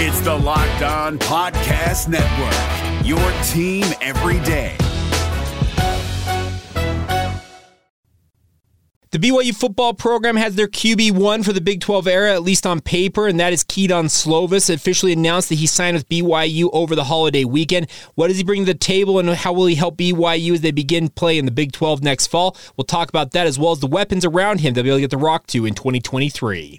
It's the Locked On Podcast Network, your team every day. The BYU football program has their QB1 for the Big 12 era, at least on paper, and that is Kedon Slovis. Officially announced that he signed with BYU over the holiday weekend. What does he bring to the table, and how will he help BYU as they begin play in the Big 12 next fall? We'll talk about that, as well as the weapons around him they'll be able to get the rock to in 2023.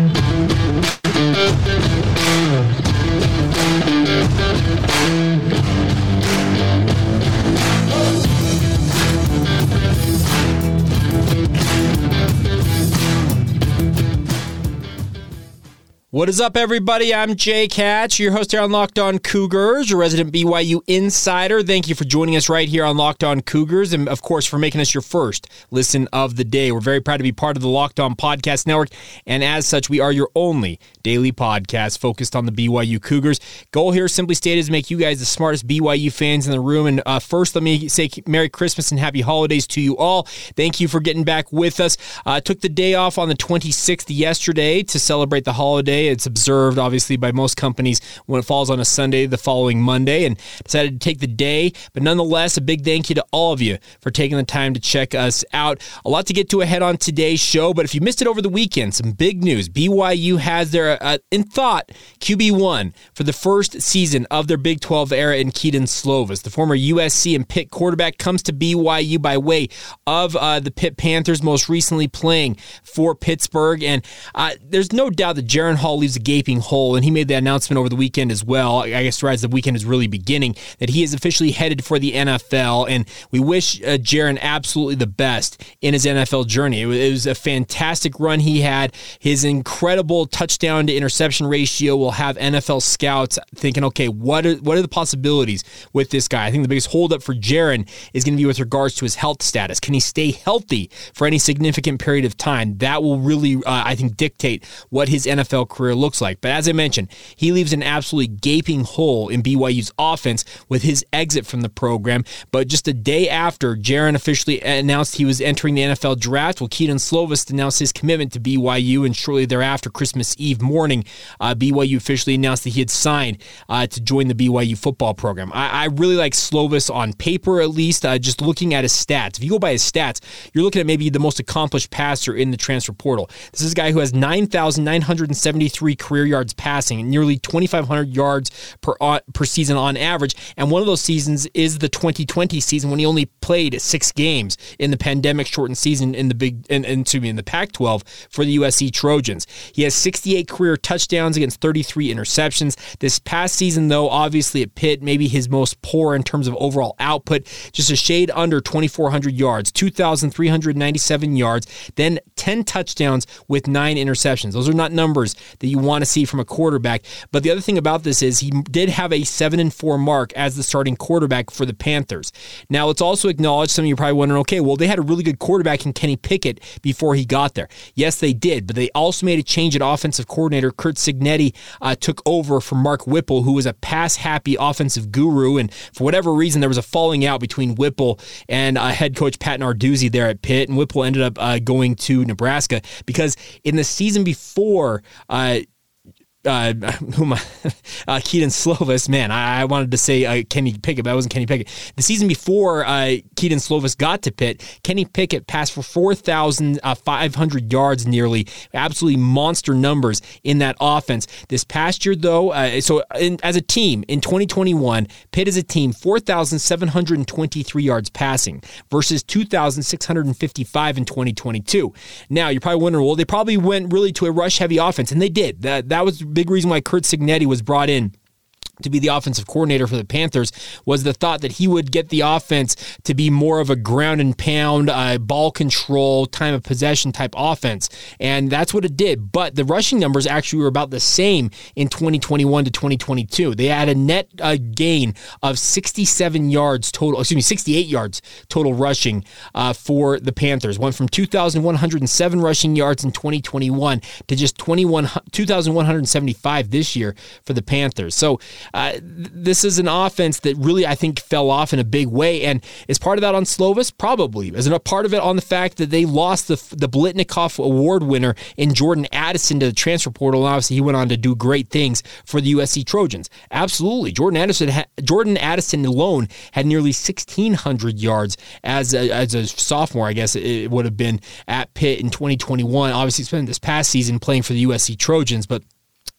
What is up, everybody? I'm Jake Hatch, your host here on Locked On Cougars, your resident BYU insider. Thank you for joining us right here on Locked On Cougars, and, of course, for making us your first listen of the day. We're very proud to be part of the Locked On Podcast Network, and as such, we are your only daily podcast focused on the BYU Cougars. Goal here, simply stated, is to make you guys the smartest BYU fans in the room. And first, let me say Merry Christmas and Happy Holidays to you all. Thank you for getting back with us. Took the day off on the 26th yesterday to celebrate the holiday. It's observed, obviously, by most companies when it falls on a Sunday the following Monday, and decided to take the day. But nonetheless, a big thank you to all of you for taking the time to check us out. A lot to get to ahead on today's show, but if you missed it over the weekend, some big news. BYU has their, in thought, QB1 for the first season of their Big 12 era in Kedon Slovis. The former USC and Pitt quarterback comes to BYU by way of the Pitt Panthers, most recently playing for Pittsburgh. And there's no doubt that Jaren Hall leaves a gaping hole, and he made the announcement over the weekend as well, I guess right as the weekend is really beginning, that he is officially headed for the NFL, and we wish Jaren absolutely the best in his NFL journey. It was a fantastic run he had. His incredible touchdown to interception ratio will have NFL scouts thinking, okay, what are the possibilities with this guy? I think the biggest holdup for Jaren is going to be with regards to his health status. Can he stay healthy for any significant period of time? That will really, I think, dictate what his NFL career looks like. But as I mentioned, he leaves an absolutely gaping hole in BYU's offense with his exit from the program. But just a day after Jaren officially announced he was entering the NFL draft, well, Kedon Slovis announced his commitment to BYU, and shortly thereafter, Christmas Eve morning, BYU officially announced that he had signed to join the BYU football program. I really like Slovis on paper, at least, just looking at his stats. If you go by his stats, you're looking at maybe the most accomplished passer in the transfer portal. This is a guy who has 9,970 career yards passing and nearly 2,500 yards per season on average. And one of those seasons is the 2020 season, when he only played 6 games in the pandemic-shortened season in the Pac-12 for the USC Trojans. He has 68 career touchdowns against 33 interceptions. This past season, though, obviously at Pitt, maybe his most poor in terms of overall output, just a shade under 2,400 yards, 2,397 yards, then 10 touchdowns with 9 interceptions. Those are not numbers that you want to see from a quarterback. But the other thing about this is he did have a 7-4 mark as the starting quarterback for the Panthers. Now, let's also acknowledge, some of you are probably wondering, okay, well, they had a really good quarterback in Kenny Pickett before he got there. Yes, they did, but they also made a change at offensive coordinator. Curt Cignetti took over from Mark Whipple, who was a pass-happy offensive guru, and for whatever reason, there was a falling out between Whipple and head coach Pat Narduzzi there at Pitt, and Whipple ended up going to Nebraska, because in the season before Kedon Slovis, I wanted to say Kenny Pickett, but that wasn't Kenny Pickett. The season before Kedon Slovis got to Pitt, Kenny Pickett passed for 4,500 yards nearly, absolutely monster numbers in that offense. This past year, though, as a team, in 2021, Pitt as a team, 4,723 yards passing versus 2,655 in 2022. Now, you're probably wondering, well, they probably went really to a rush-heavy offense, and they did. That was big reason why Curt Cignetti was brought in to be the offensive coordinator for the Panthers, was the thought that he would get the offense to be more of a ground and pound, ball control, time of possession type offense. And that's what it did. But the rushing numbers actually were about the same in 2021 to 2022. They had a net gain of 68 yards total rushing for the Panthers. Went from 2,107 rushing yards in 2021 to just 2,175 this year for the Panthers. So This is an offense that really, I think, fell off in a big way. And is part of that on Slovis? Probably. Is it a part of it on the fact that they lost the Blitnikoff Award winner in Jordan Addison to the transfer portal? And obviously, he went on to do great things for the USC Trojans. Absolutely. Jordan Addison alone had nearly 1,600 yards as a sophomore, I guess it would have been, at Pitt in 2021. Obviously, spent this past season playing for the USC Trojans, but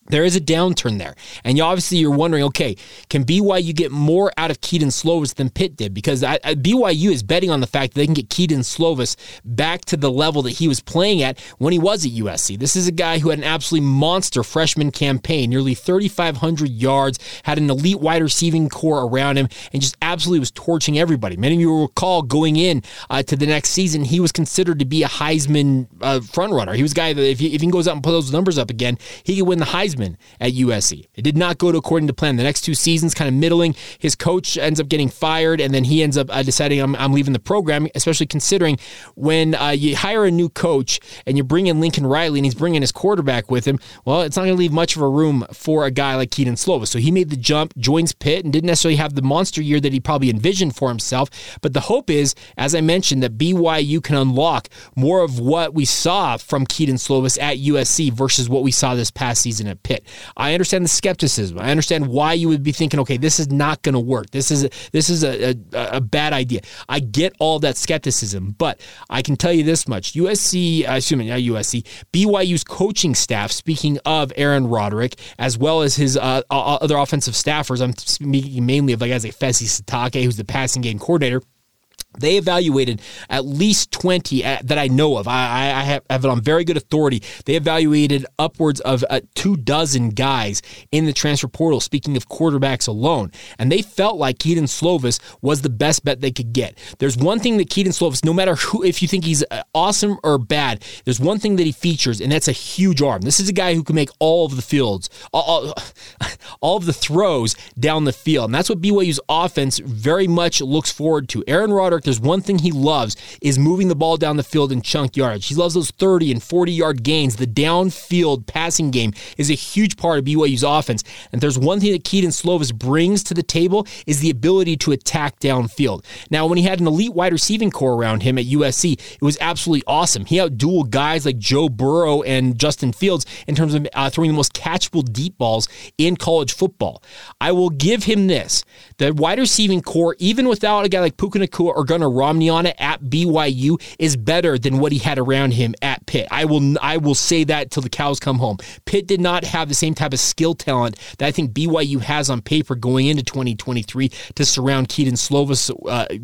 there is a downturn there. And you're wondering, okay, can BYU get more out of Kedon Slovis than Pitt did? Because BYU is betting on the fact that they can get Kedon Slovis back to the level that he was playing at when he was at USC. This is a guy who had an absolutely monster freshman campaign, nearly 3,500 yards, had an elite wide receiving core around him, and just absolutely was torching everybody. Many of you will recall going in to the next season, he was considered to be a Heisman frontrunner. He was a guy that if he goes out and puts those numbers up again, he could win the Heisman at USC. It did not go according to plan. The next two seasons, kind of middling. His coach ends up getting fired, and then he ends up deciding, I'm leaving the program, especially considering when you hire a new coach and you bring in Lincoln Riley and he's bringing his quarterback with him, well, it's not going to leave much of a room for a guy like Kedon Slovis. So he made the jump, joins Pitt, and didn't necessarily have the monster year that he probably envisioned for himself. But the hope is, as I mentioned, that BYU can unlock more of what we saw from Kedon Slovis at USC versus what we saw this past season at Pitt. I understand the skepticism. I understand why you would be thinking, okay, this is not going to work. This is a bad idea. I get all that skepticism, but I can tell you this much. BYU's coaching staff, speaking of Aaron Roderick, as well as his other offensive staffers, I'm speaking mainly of guys like Fesi Satake, who's the passing game coordinator. They evaluated at least 20 that I know of. I have it on very good authority. They evaluated upwards of 24 guys in the transfer portal, speaking of quarterbacks alone. And they felt like Kedon Slovis was the best bet they could get. There's one thing that Kedon Slovis, no matter who, if you think he's awesome or bad, there's one thing that he features, and that's a huge arm. This is a guy who can make all of the fields, all of the throws down the field. And that's what BYU's offense very much looks forward to. Aaron Roderick, there's one thing he loves is moving the ball down the field in chunk yardage. He loves those 30 and 40-yard gains. The downfield passing game is a huge part of BYU's offense. And there's one thing that Kedon Slovis brings to the table is the ability to attack downfield. Now, when he had an elite wide receiving core around him at USC, it was absolutely awesome. He outdueled guys like Joe Burrow and Justin Fields in terms of throwing the most catchable deep balls in college football. I will give him this. The wide receiving core, even without a guy like Puka Nacua or Gunner Romney on it at BYU, is better than what he had around him at Pitt. I will say that till the cows come home. Pitt did not have the same type of skill talent that I think BYU has on paper going into 2023 to surround Kedon Slovis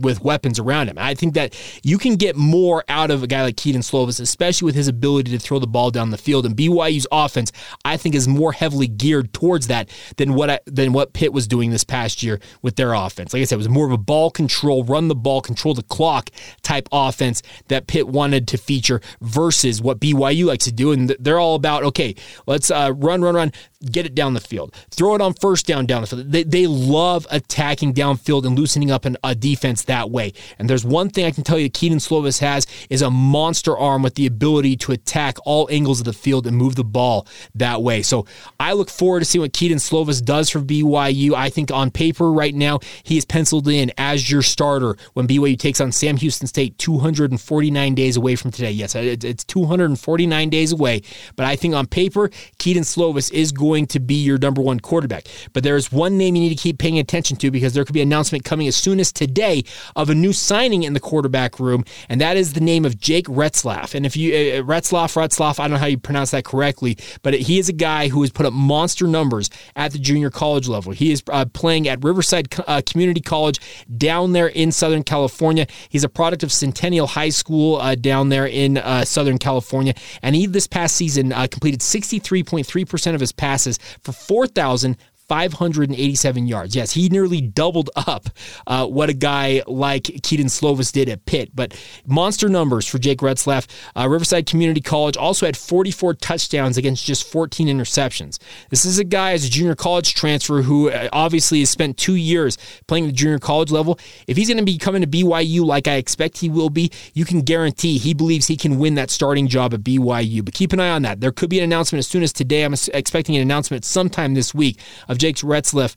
with weapons around him. I think that you can get more out of a guy like Kedon Slovis, especially with his ability to throw the ball down the field. And BYU's offense, I think, is more heavily geared towards that than what Pitt was doing this past year with their offense. Like I said, it was more of a ball control, run the ball, control the clock type offense that Pitt wanted to feature versus what BYU likes to do. And they're all about, okay, let's run, get it down the field, throw it on first down the field. They love attacking downfield and loosening up a defense that way. And there's one thing I can tell you that Kedon Slovis has is a monster arm with the ability to attack all angles of the field and move the ball that way. So I look forward to seeing what Kedon Slovis does for BYU. I think on paper right now, he is penciled in as your starter when BYU takes on Sam Houston State 249 days away from today. Yes, it's 249 days away, but I think on paper, Kedon Slovis is going to be your number one quarterback. But there is one name you need to keep paying attention to, because there could be an announcement coming as soon as today of a new signing in the quarterback room, and that is the name of Jake Retzlaff. And if you, Retzlaff, I don't know how you pronounce that correctly, but he is a guy who has put up monster numbers at the junior college level. He is playing at Riverside Community College down there in Southern California. He's a product of Centennial High School down there in Southern California, and he this past season completed 63.3% of his passes for 4,587 yards. Yes, he nearly doubled up what a guy like Kedon Slovis did at Pitt. But monster numbers for Jake Retzlaff. Riverside Community College also had 44 touchdowns against just 14 interceptions. This is a guy as a junior college transfer who obviously has spent 2 years playing the junior college level. If he's going to be coming to BYU like I expect he will be, you can guarantee he believes he can win that starting job at BYU. But keep an eye on that. There could be an announcement as soon as today. I'm expecting an announcement sometime this week of of Jake Retzlaff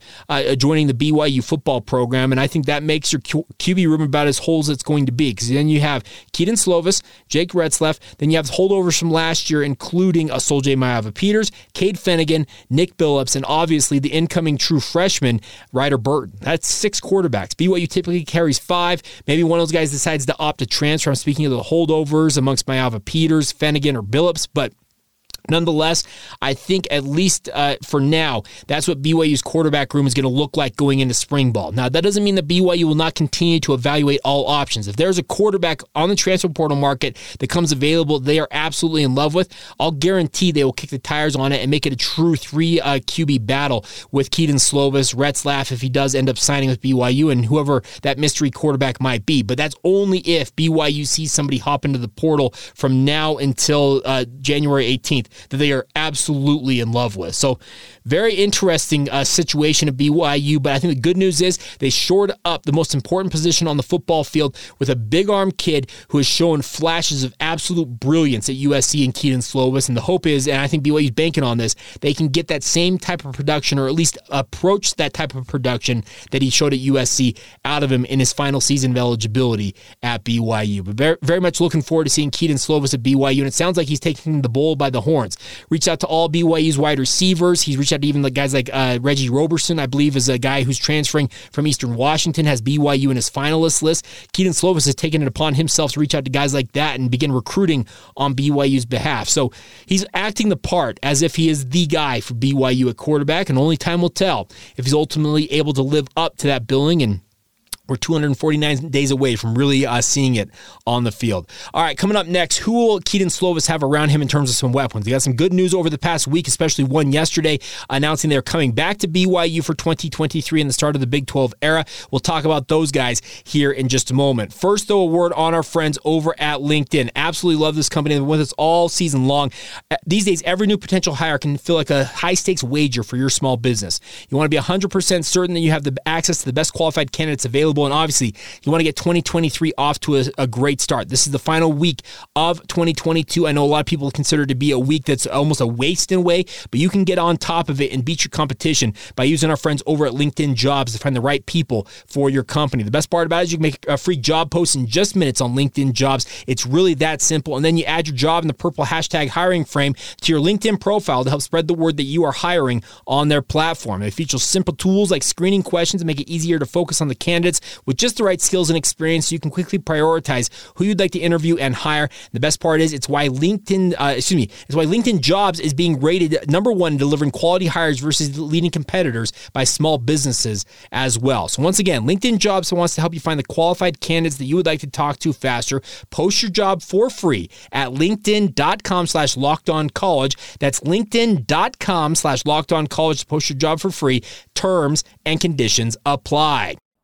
joining the BYU football program, and I think that makes your QB room about as whole as it's going to be, because then you have Kedon Slovis, Jake Retzlaff, then you have holdovers from last year, including Asolje Mailava-Peters, Cade Finnegan, Nick Billups, and obviously the incoming true freshman, Ryder Burton. That's six quarterbacks. BYU typically carries five. Maybe one of those guys decides to opt to transfer. I'm speaking of the holdovers amongst Mailava-Peters, Finnegan, or Billups, but nonetheless, I think at least for now, that's what BYU's quarterback room is going to look like going into spring ball. Now, that doesn't mean that BYU will not continue to evaluate all options. If there's a quarterback on the transfer portal market that comes available they are absolutely in love with, I'll guarantee they will kick the tires on it and make it a true three QB battle with Kedon Slovis, Retzlaff, if he does end up signing with BYU, and whoever that mystery quarterback might be. But that's only if BYU sees somebody hop into the portal from now until January 18th. That they are absolutely in love with. So very interesting situation at BYU, but I think the good news is they shored up the most important position on the football field with a big arm kid who has shown flashes of absolute brilliance at USC and Kedon Slovis, and the hope is, and I think BYU's banking on this, they can get that same type of production, or at least approach that type of production that he showed at USC out of him in his final season of eligibility at BYU. But very, very much looking forward to seeing Kedon Slovis at BYU, and it sounds like he's taking the bull by the horn. Reached out to all BYU's wide receivers. He's reached out to even the guys like Reggie Roberson, I believe, is a guy who's transferring from Eastern Washington, has BYU in his finalist list. Kedon Slovis has taken it upon himself to reach out to guys like that and begin recruiting on BYU's behalf. So he's acting the part as if he is the guy for BYU at quarterback, and only time will tell if he's ultimately able to live up to that billing, and we're 249 days away from really seeing it on the field. All right, coming up next, who will Kedon Slovis have around him in terms of some weapons? They got some good news over the past week, especially one yesterday announcing they're coming back to BYU for 2023 and the start of the Big 12 era. We'll talk about those guys here in just a moment. First, though, a word on our friends over at LinkedIn. Absolutely love this company. They've been with us all season long. These days, every new potential hire can feel like a high-stakes wager for your small business. You want to be 100% certain that you have the access to the best qualified candidates available. And obviously, you want to get 2023 off to a great start. This is the final week of 2022. I know a lot of people consider it to be a week that's almost a waste in a way, but you can get on top of it and beat your competition by using our friends over at LinkedIn Jobs to find the right people for your company. The best part about it is you can make a free job post in just minutes on LinkedIn Jobs. It's really that simple. And then you add your job in the purple hashtag hiring frame to your LinkedIn profile to help spread the word that you are hiring on their platform. They feature simple tools like screening questions to make it easier to focus on the candidates with just the right skills and experience, so you can quickly prioritize who you'd like to interview and hire. The best part is it's why LinkedIn Jobs is being rated number one in delivering quality hires versus leading competitors by small businesses as well. So once again, LinkedIn Jobs wants to help you find the qualified candidates that you would like to talk to faster. Post your job for free at LinkedIn.com/LockedOnCollege. That's LinkedIn.com/LockedOnCollege to post your job for free. Terms and conditions apply.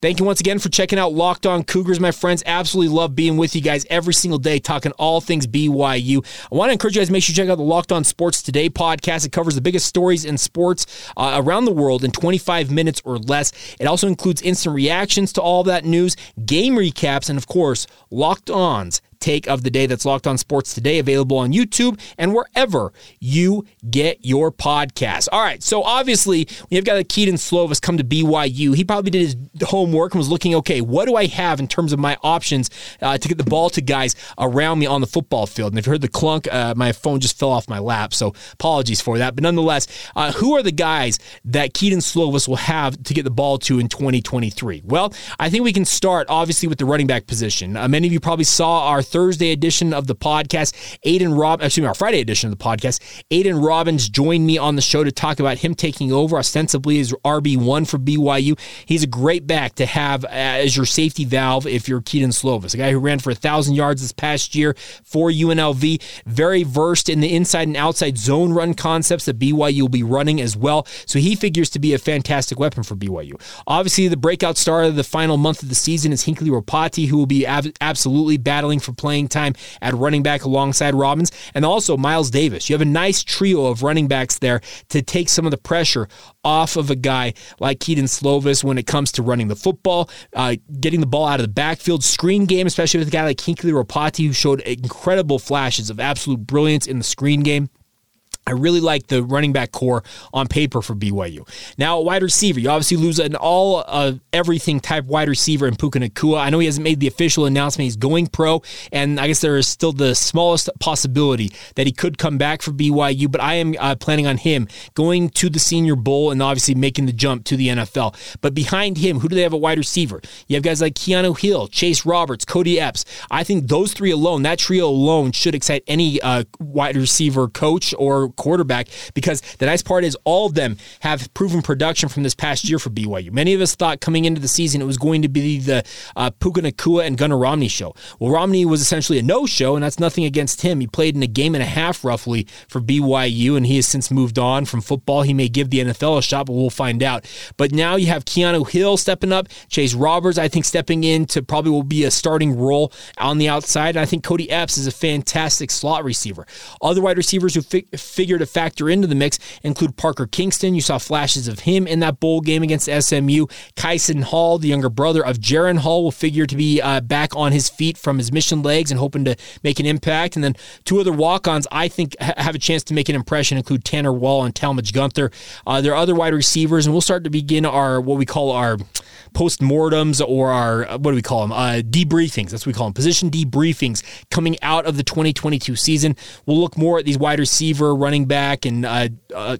Thank you once again for checking out Locked On Cougars, my friends. Absolutely love being with you guys every single day talking all things BYU. I want to encourage you guys to make sure you check out the Locked On Sports Today podcast. It covers the biggest stories in sports around the world in 25 minutes or less. It also includes instant reactions to all that news, game recaps, and, of course, Locked On's take of the day. That's Locked On Sports Today, available on YouTube and wherever you get your podcasts. All right, so obviously, when you've got a Kedon Slovis come to BYU, he probably did his homework and was looking, okay, what do I have in terms of my options to get the ball to guys around me on the football field? And if you heard the clunk, my phone just fell off my lap, so apologies for that. But nonetheless, who are the guys that Kedon Slovis will have to get the ball to in 2023? Well, I think we can start, obviously, with the running back position. Many of you probably saw our Thursday edition of the podcast, our Friday edition of the podcast, Aiden Robbins joined me on the show to talk about him taking over ostensibly as RB1 for BYU. He's a great back to have as your safety valve if you're Kedon Slovis, a guy who ran for 1,000 yards this past year for UNLV, very versed in the inside and outside zone run concepts that BYU will be running as well. So he figures to be a fantastic weapon for BYU. Obviously, the breakout star of the final month of the season is Hinckley Ropati, who will be absolutely battling for playing time at running back alongside Robbins, and also Miles Davis. You have a nice trio of running backs there to take some of the pressure off of a guy like Kedon Slovis when it comes to running the football, getting the ball out of the backfield, screen game, especially with a guy like Hinckley Ropati, who showed incredible flashes of absolute brilliance in the screen game. I really like the running back core on paper for BYU. Now, wide receiver, you obviously lose an all-everything type wide receiver in Puka Nacua. I know he hasn't made the official announcement he's going pro, and I guess there is still the smallest possibility that he could come back for BYU, but I am planning on him going to the Senior Bowl and obviously making the jump to the NFL. But behind him, who do they have at wide receiver? You have guys like Keanu Hill, Chase Roberts, Cody Epps. I think those three alone, that trio alone, should excite any wide receiver coach or quarterback, because the nice part is all of them have proven production from this past year for BYU. Many of us thought coming into the season it was going to be the Puka Nacua and Gunner Romney show. Well, Romney was essentially a no-show, and that's nothing against him. He played in a game and a half roughly for BYU, and he has since moved on from football. He may give the NFL a shot, but we'll find out. But now you have Keanu Hill stepping up, Chase Roberts, I think, stepping in to probably will be a starting role on the outside, and I think Cody Epps is a fantastic slot receiver. Other wide receivers who figure to factor into the mix include Parker Kingston. You saw flashes of him in that bowl game against SMU. Kyson Hall, the younger brother of Jaren Hall, will figure to be back on his feet from his mission legs and hoping to make an impact. And then two other walk-ons I think have a chance to make an impression include Tanner Wall and Talmadge Gunther. There are other wide receivers, and we'll start to begin our what we call our postmortems or our, what do we call them? Debriefings. That's what we call them. Position debriefings coming out of the 2022 season. We'll look more at these wide receiver, running back, and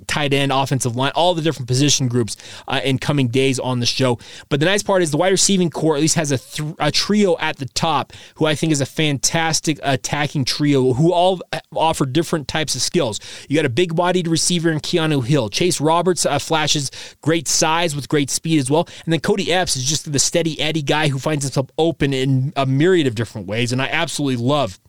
tight end, offensive line, all the different position groups in coming days on the show. But the nice part is the wide receiving core at least has a trio at the top who I think is a fantastic attacking trio who all offer different types of skills. You got a big-bodied receiver in Keanu Hill. Chase Roberts flashes great size with great speed as well. And then Cody Epps is just the steady Eddie guy who finds himself open in a myriad of different ways, and I absolutely love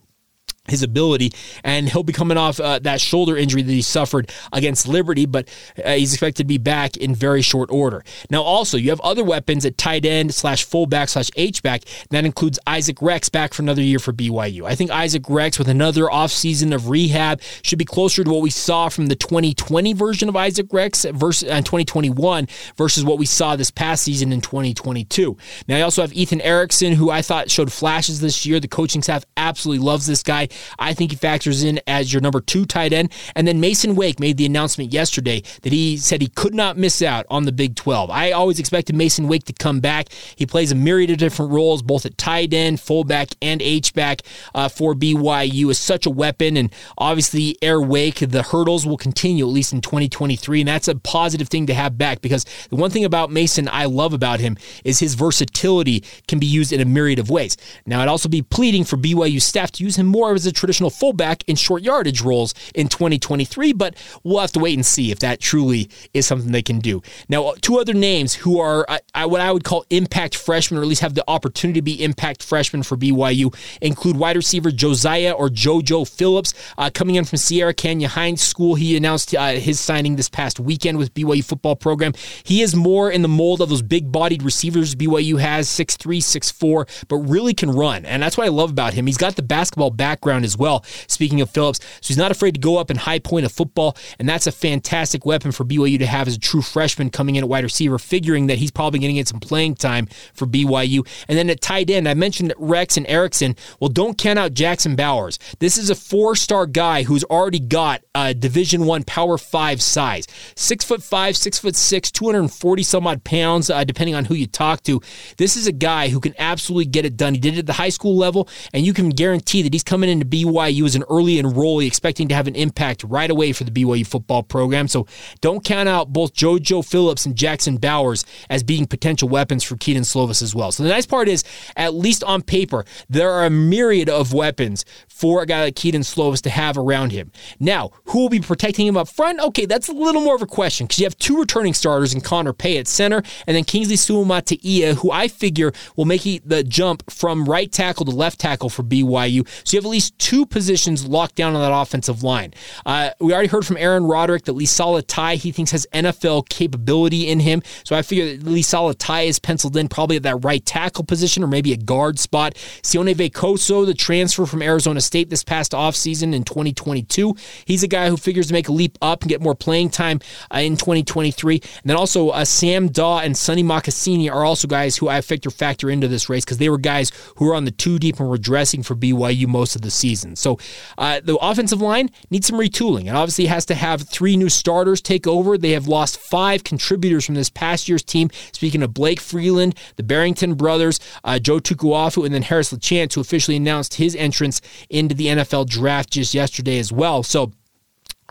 his ability, and he'll be coming off that shoulder injury that he suffered against Liberty, but he's expected to be back in very short order. Now, also, you have other weapons at tight end / fullback / H-back, and that includes Isaac Rex back for another year for BYU. I think Isaac Rex, with another offseason of rehab, should be closer to what we saw from the 2020 version of Isaac Rex versus 2021 versus what we saw this past season in 2022. Now, you also have Ethan Erickson, who I thought showed flashes this year. The coaching staff absolutely loves this guy. I think he factors in as your number 2 tight end. And then Masen Wake made the announcement yesterday that he said he could not miss out on the Big 12. I always expected Masen Wake to come back. He plays a myriad of different roles, both at tight end, fullback, and H-back for BYU. Is such a weapon, and obviously Air Wake, the hurdles will continue at least in 2023, and that's a positive thing to have back, because the one thing about Masen I love about him is his versatility can be used in a myriad of ways. Now, I'd also be pleading for BYU staff to use him more as a traditional fullback in short yardage roles in 2023, but we'll have to wait and see if that truly is something they can do. Now, two other names who are what I would call impact freshmen, or at least have the opportunity to be impact freshmen for BYU, include wide receiver Josiah or Jojo Phillips, coming in from Sierra Canyon High School. He announced his signing this past weekend with BYU football program. He is more in the mold of those big-bodied receivers BYU has, 6'3", 6'4", but really can run, and that's what I love about him. He's got the basketball background as well, speaking of Phillips, so he's not afraid to go up and high point a football, and that's a fantastic weapon for BYU to have as a true freshman coming in at wide receiver, figuring that he's probably going to get some playing time for BYU. And then at tight end, I mentioned Rex and Erickson. Well, don't count out Jackson Bowers. This is a 4-star guy who's already got a Division I Power 5 size. 6'5", 6'6", 240-some-odd pounds, depending on who you talk to. This is a guy who can absolutely get it done. He did it at the high school level, and you can guarantee that he's coming in to BYU as an early enrollee, expecting to have an impact right away for the BYU football program. So don't count out both Jojo Phillips and Jackson Bowers as being potential weapons for Kedon Slovis as well. So the nice part is, at least on paper, there are a myriad of weapons for a guy like Kedon Slovis to have around him. Now, who will be protecting him up front? Okay, that's a little more of a question, because you have two returning starters in Connor Pay at center, and then Kingsley Suamataia, who I figure will make the jump from right tackle to left tackle for BYU. So you have at least two positions locked down on that offensive line. We already heard from Aaron Roderick that Lee Salatai, he thinks, has NFL capability in him. So I figure that Lee Salatai is penciled in probably at that right tackle position or maybe a guard spot. Sione Vekoso, the transfer from Arizona State this past offseason in 2022, he's a guy who figures to make a leap up and get more playing time in 2023. And then also Sam Daw and Sonny Moccasini are also guys who I factor into this race because they were guys who were on the two deep and were dressing for BYU most of the season. So the offensive line needs some retooling. It obviously has to have three new starters take over. They have lost five contributors from this past year's team. Speaking of Blake Freeland, the Barrington brothers, Joe Tukuafu, and then Harris LeChance, who officially announced his entrance into the NFL draft just yesterday as well. So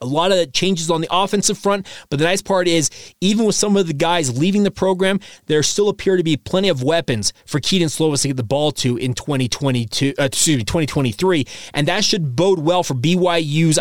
a lot of changes on the offensive front, but the nice part is, even with some of the guys leaving the program, there still appear to be plenty of weapons for Kedon Slovis to get the ball to in 2023, and that should bode well for BYU's,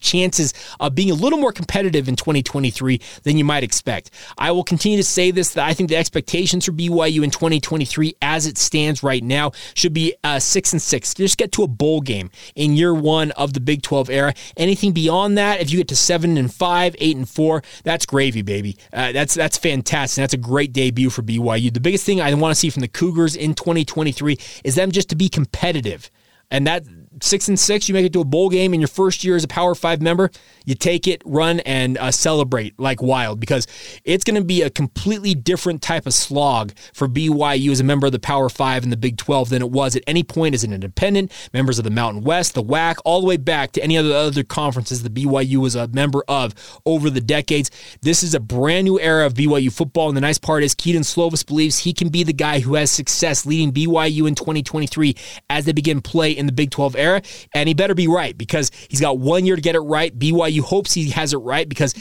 chances of being a little more competitive in 2023 than you might expect. I will continue to say this, that I think the expectations for BYU in 2023, as it stands right now, should be 6-6. Just get to a bowl game in year one of the Big 12 era. Anything beyond that, if you get to 7-5, 8-4, that's gravy, baby. That's fantastic. That's a great debut for BYU. The biggest thing I want to see from the Cougars in 2023 is them just to be competitive. And that 6-6, you make it to a bowl game in your first year as a Power 5 member, you take it, run, and celebrate like wild, because it's going to be a completely different type of slog for BYU as a member of the Power 5 and the Big 12 than it was at any point as an independent, members of the Mountain West, the WAC, all the way back to any of the other conferences that BYU was a member of over the decades. This is a brand new era of BYU football, and the nice part is Kedon Slovis believes he can be the guy who has success leading BYU in 2023 as they begin play in the Big 12 era, and he better be right, because he's got 1 year to get it right. BYU hopes he has it right, because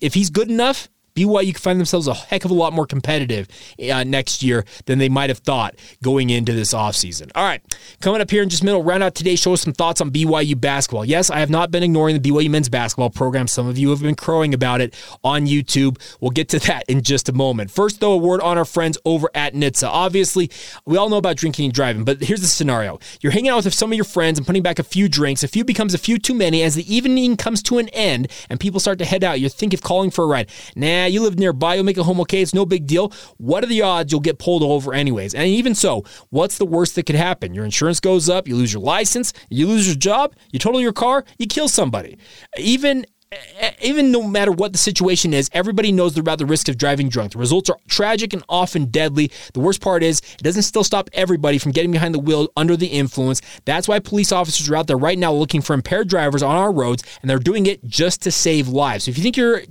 if he's good enough, BYU can find themselves a heck of a lot more competitive next year than they might have thought going into this offseason. All right, coming up here in just a minute, we'll round out today, show us some thoughts on BYU basketball. Yes, I have not been ignoring the BYU men's basketball program. Some of you have been crowing about it on YouTube. We'll get to that in just a moment. First, though, a word on our friends over at NHTSA. Obviously, we all know about drinking and driving, but here's the scenario. You're hanging out with some of your friends and putting back a few drinks. A few becomes a few too many. As the evening comes to an end and people start to head out, you think of calling for a ride. Nah, you live nearby, you'll make it home okay, it's no big deal. What are the odds you'll get pulled over anyways? And even so, what's the worst that could happen? Your insurance goes up, you lose your license, you lose your job, you total your car, you kill somebody. Even no matter what the situation is, everybody knows about the risk of driving drunk. The results are tragic and often deadly. The worst part is, it doesn't still stop everybody from getting behind the wheel under the influence. That's why police officers are out there right now looking for impaired drivers on our roads, and they're doing it just to save lives. So if you think you're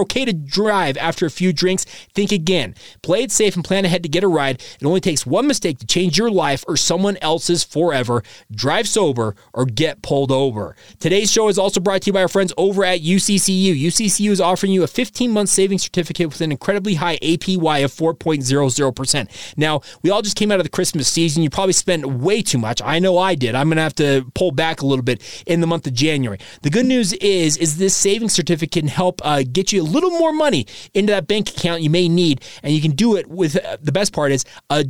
okay to drive after a few drinks, think again. Play it safe and plan ahead to get a ride. It only takes one mistake to change your life or someone else's forever. Drive sober or get pulled over. Today's show is also brought to you by our friends over at UCCU. UCCU is offering you a 15-month savings certificate with an incredibly high APY of 4.00%. Now, we all just came out of the Christmas season. You probably spent way too much. I know I did. I'm going to have to pull back a little bit in the month of January. The good news is this savings certificate can help get you a little more money into that bank account you may need, and you can do it with, the best part is, a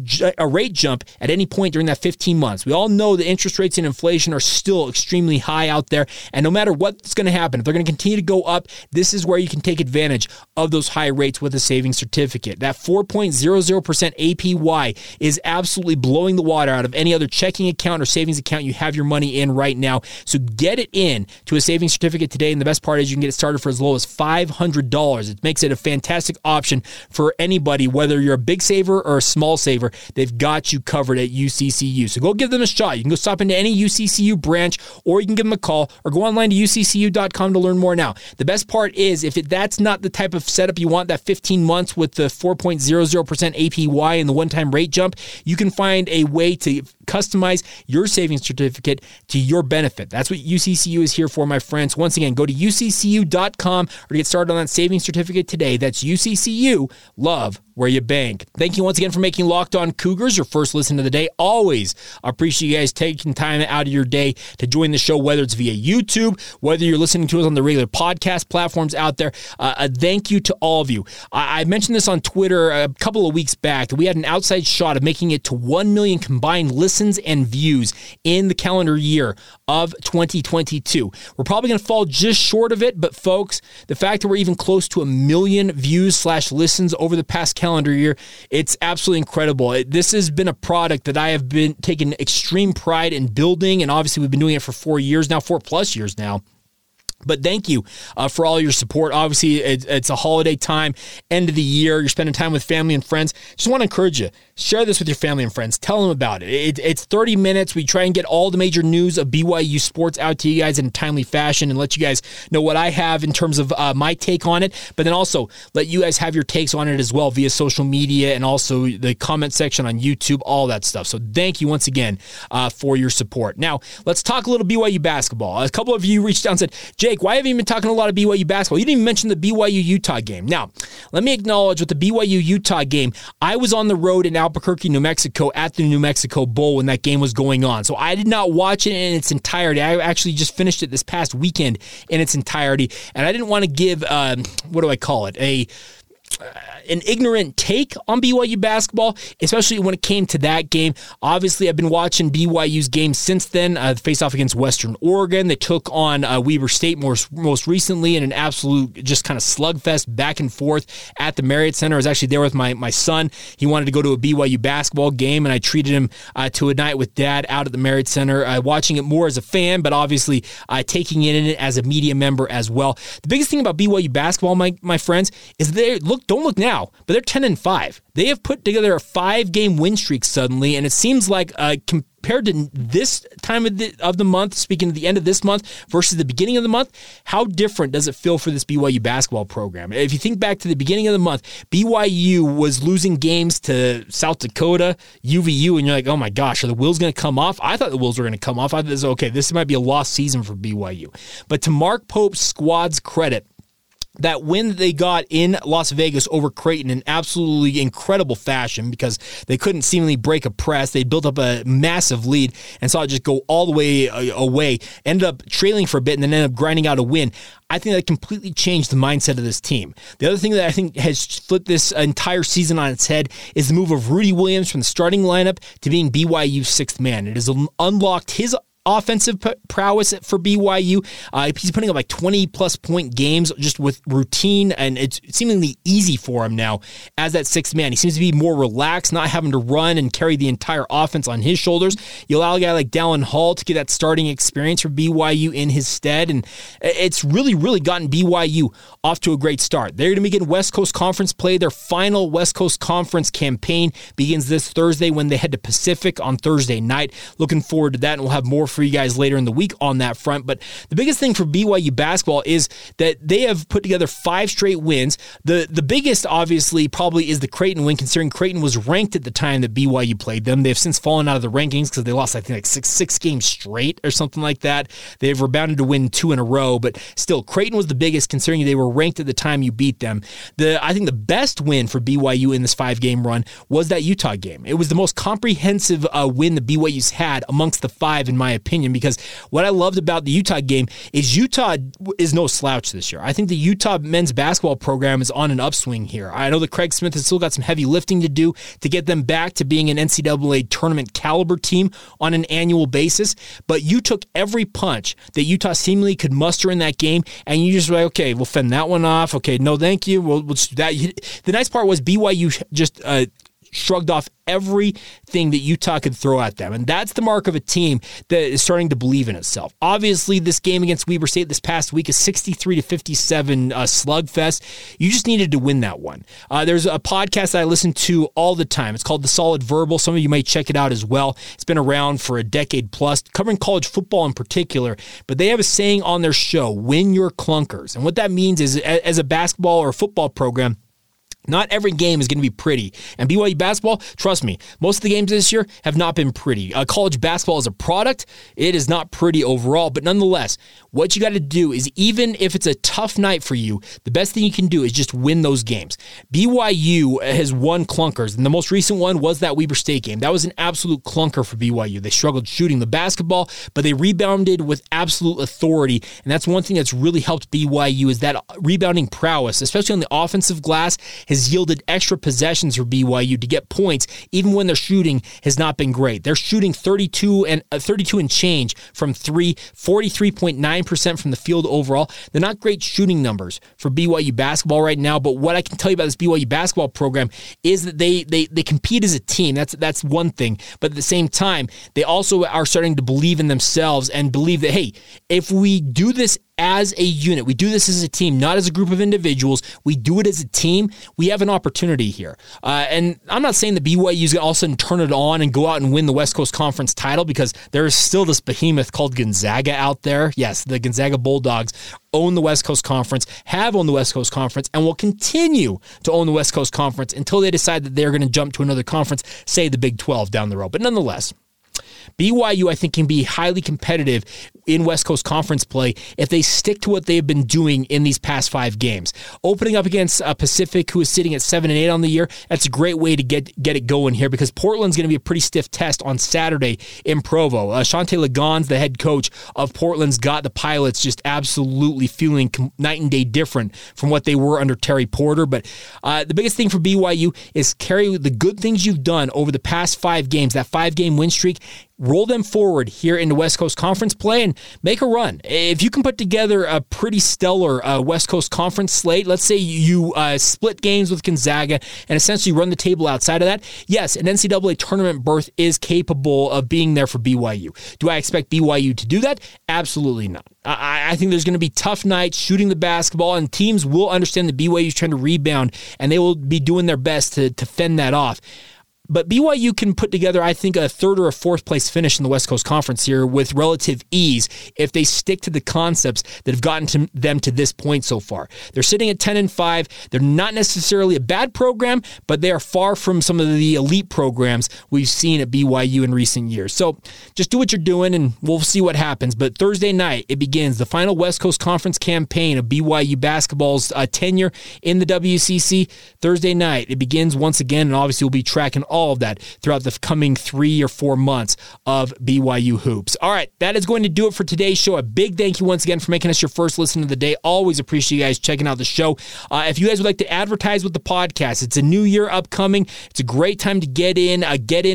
rate jump at any point during that 15 months. We all know the interest rates and inflation are still extremely high out there, and no matter what's going to happen, if they're going to continue to go up, this is where you can take advantage of those high rates with a savings certificate. That 4.00% APY is absolutely blowing the water out of any other checking account or savings account you have your money in right now. So get it in to a savings certificate today, and the best part is you can get it started for as low as $500. It makes it a fantastic option for anybody, whether you're a big saver or a small saver. They've got you covered at UCCU. So go give them a shot. You can go stop into any UCCU branch, or you can give them a call, or go online to uccu.com to learn more more now. The best part is if that's not the type of setup you want, that 15 months with the 4.00% APY and the one-time rate jump, you can find a way to customize your savings certificate to your benefit. That's what UCCU is here for, my friends. Once again, go to uccu.com or to get started on that savings certificate today. That's UCCU. Love where you bank. Thank you once again for making Locked On Cougars your first listen of the day. Always appreciate you guys taking time out of your day to join the show, whether it's via YouTube, whether you're listening to us on the regular podcast platforms out there. A thank you to all of you. I mentioned this on Twitter a couple of weeks back that we had an outside shot of making it to 1 million combined listens and views in the calendar year of 2022. We're probably going to fall just short of it, but folks, the fact that we're even close to 1 million views/listens over the past calendar year, it's absolutely incredible. This has been a product that I have been taking extreme pride in building, and obviously we've been doing it for 4 years now, 4+ years now. But thank you for all your support. Obviously, it's a holiday time, end of the year. You're spending time with family and friends. Just want to encourage you, share this with your family and friends. Tell them about it. It's 30 minutes. We try and get all the major news of BYU sports out to you guys in a timely fashion and let you guys know what I have in terms of my take on it, but then also let you guys have your takes on it as well via social media and also the comment section on YouTube, all that stuff. So thank you once again for your support. Now, let's talk a little BYU basketball. A couple of you reached out and said, Jake, why haven't you been talking a lot of BYU basketball? You didn't even mention the BYU-Utah game. Now, let me acknowledge with the BYU-Utah game, I was on the road in Albuquerque, New Mexico at the New Mexico Bowl when that game was going on. So I did not watch it in its entirety. I actually just finished it this past weekend in its entirety. And I didn't want to give, an ignorant take on BYU basketball, especially when it came to that game. Obviously, I've been watching BYU's games since then. The face-off against Western Oregon. They took on Weber State most recently in an absolute just kind of slugfest back and forth at the Marriott Center. I was actually there with my son. He wanted to go to a BYU basketball game, and I treated him to a night with Dad out at the Marriott Center, watching it more as a fan, but obviously taking it in as a media member as well. The biggest thing about BYU basketball, my friends, is they don't look now, but they're 10-5. They have put together a 5-game win streak suddenly, and it seems like compared to this time of the month, speaking of the end of this month versus the beginning of the month, how different does it feel for this BYU basketball program? If you think back to the beginning of the month, BYU was losing games to South Dakota, UVU, and you're like, oh my gosh, are the wheels going to come off? I thought the wheels were going to come off. I thought, okay, this might be a lost season for BYU. But to Mark Pope's squad's credit, that win they got in Las Vegas over Creighton in absolutely incredible fashion because they couldn't seemingly break a press. They built up a massive lead and saw it just go all the way away, ended up trailing for a bit and then ended up grinding out a win. I think that completely changed the mindset of this team. The other thing that I think has flipped this entire season on its head is the move of Rudy Williams from the starting lineup to being BYU's sixth man. It has unlocked his offensive prowess for BYU. He's putting up like 20+ point games just with routine, and it's seemingly easy for him now as that sixth man. He seems to be more relaxed, not having to run and carry the entire offense on his shoulders. You allow a guy like Jaren Hall to get that starting experience for BYU in his stead, and it's really, really gotten BYU off to a great start. They're going to begin West Coast Conference play. Their final West Coast Conference campaign begins this Thursday when they head to Pacific on Thursday night. Looking forward to that, and we'll have more for you guys later in the week on that front. But the biggest thing for BYU basketball is that they have put together 5 straight wins. The biggest, obviously, probably is the Creighton win, considering Creighton was ranked at the time that BYU played them. They've since fallen out of the rankings because they lost, I think, like six games straight or something like that. They've rebounded to win 2 in a row, but still, Creighton was the biggest considering they were ranked at the time you beat them. I think the best win for BYU in this 5-game run was that Utah game. It was the most comprehensive win the BYU's had amongst the 5, in my opinion, because what I loved about the Utah game is Utah is no slouch this year. I think the Utah men's basketball program is on an upswing here. I know that Craig Smith has still got some heavy lifting to do to get them back to being an NCAA tournament caliber team on an annual basis, but you took every punch that Utah seemingly could muster in that game, and you just were like, okay, we'll fend that one off. Okay, no, thank you. We'll just do that. The nice part was BYU just shrugged off everything that Utah could throw at them. And that's the mark of a team that is starting to believe in itself. Obviously, this game against Weber State this past week is 63-57 slugfest. You just needed to win that one. There's a podcast that I listen to all the time. It's called The Solid Verbal. Some of you might check it out as well. It's been around for a decade plus, covering college football in particular. But they have a saying on their show, win your clunkers. And what that means is, as a basketball or football program, not every game is going to be pretty. And BYU basketball, trust me, most of the games this year have not been pretty. College basketball is a product. It is not pretty overall. But nonetheless, what you got to do is, even if it's a tough night for you, the best thing you can do is just win those games. BYU has won clunkers, and the most recent one was that Weber State game. That was an absolute clunker for BYU. They struggled shooting the basketball, but they rebounded with absolute authority. And that's one thing that's really helped BYU, is that rebounding prowess, especially on the offensive glass, has yielded extra possessions for BYU to get points, even when their shooting has not been great. They're shooting 32 and change from three, 43.9% from the field overall. They're not great shooting numbers for BYU basketball right now, but what I can tell you about this BYU basketball program is that they compete as a team. That's one thing. But at the same time, they also are starting to believe in themselves and believe that, hey, if we do this as a unit, we do this as a team, not as a group of individuals, we do it as a team, we have an opportunity here. And I'm not saying that BYU is going to all of a sudden turn it on and go out and win the West Coast Conference title, because there is still this behemoth called Gonzaga out there. Yes, the Gonzaga Bulldogs own the West Coast Conference, have owned the West Coast Conference, and will continue to own the West Coast Conference until they decide that they're going to jump to another conference, say the Big 12 down the road. But nonetheless, BYU, I think, can be highly competitive in West Coast Conference play if they stick to what they've been doing in these past five games. Opening up against Pacific, who is sitting at 7-8 on the year, that's a great way to get it going here, because Portland's going to be a pretty stiff test on Saturday in Provo. Shante Ligon's, the head coach of Portland's, got the Pilots just absolutely feeling night and day different from what they were under Terry Porter. But the biggest thing for BYU is carry the good things you've done over the past five games, that five-game win streak, roll them forward here into West Coast Conference play and make a run. If you can put together a pretty stellar West Coast Conference slate, let's say you split games with Gonzaga and essentially run the table outside of that, yes, an NCAA tournament berth is capable of being there for BYU. Do I expect BYU to do that? Absolutely not. I think there's going to be tough nights shooting the basketball, and teams will understand that BYU is trying to rebound, and they will be doing their best to fend that off. But BYU can put together, I think, a third or a fourth place finish in the West Coast Conference here with relative ease if they stick to the concepts that have gotten to them to this point so far. They're sitting at 10-5. They're not necessarily a bad program, but they are far from some of the elite programs we've seen at BYU in recent years. So just do what you're doing, and we'll see what happens. But Thursday night, it begins the final West Coast Conference campaign of BYU basketball's tenure in the WCC. Thursday night, it begins once again, and obviously we'll be tracking all of that throughout the coming 3 or 4 months of BYU hoops. All right, that is going to do it for today's show. A big thank you once again for making us your first listen of the day. Always appreciate you guys checking out the show. If you guys would like to advertise with the podcast, it's a new year upcoming. It's a great time to get in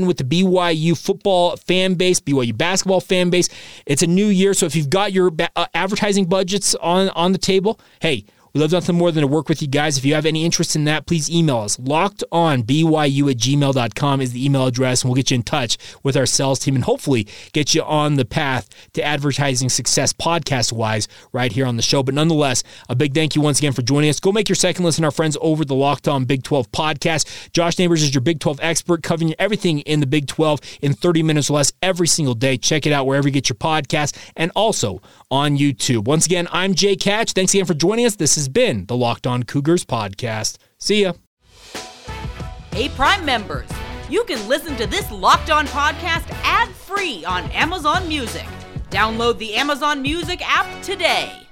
with the BYU football fan base, BYU basketball fan base. It's a new year, so if you've got your advertising budgets on the table, hey, we love nothing more than to work with you guys. If you have any interest in that, please email us. LockedOnBYU@gmail.com is the email address, and we'll get you in touch with our sales team and hopefully get you on the path to advertising success podcast-wise right here on the show. But nonetheless, a big thank you once again for joining us. Go make your second listen, our friends over the Locked On Big 12 podcast. Josh Neighbors is your Big 12 expert, covering everything in the Big 12 in 30 minutes or less every single day. Check it out wherever you get your podcast and also on YouTube. Once again, I'm Jay Catch. Thanks again for joining us. This has been the Locked On Cougars podcast. See ya. Hey, Prime members, you can listen to this Locked On podcast ad-free on Amazon Music. Download the Amazon Music app today.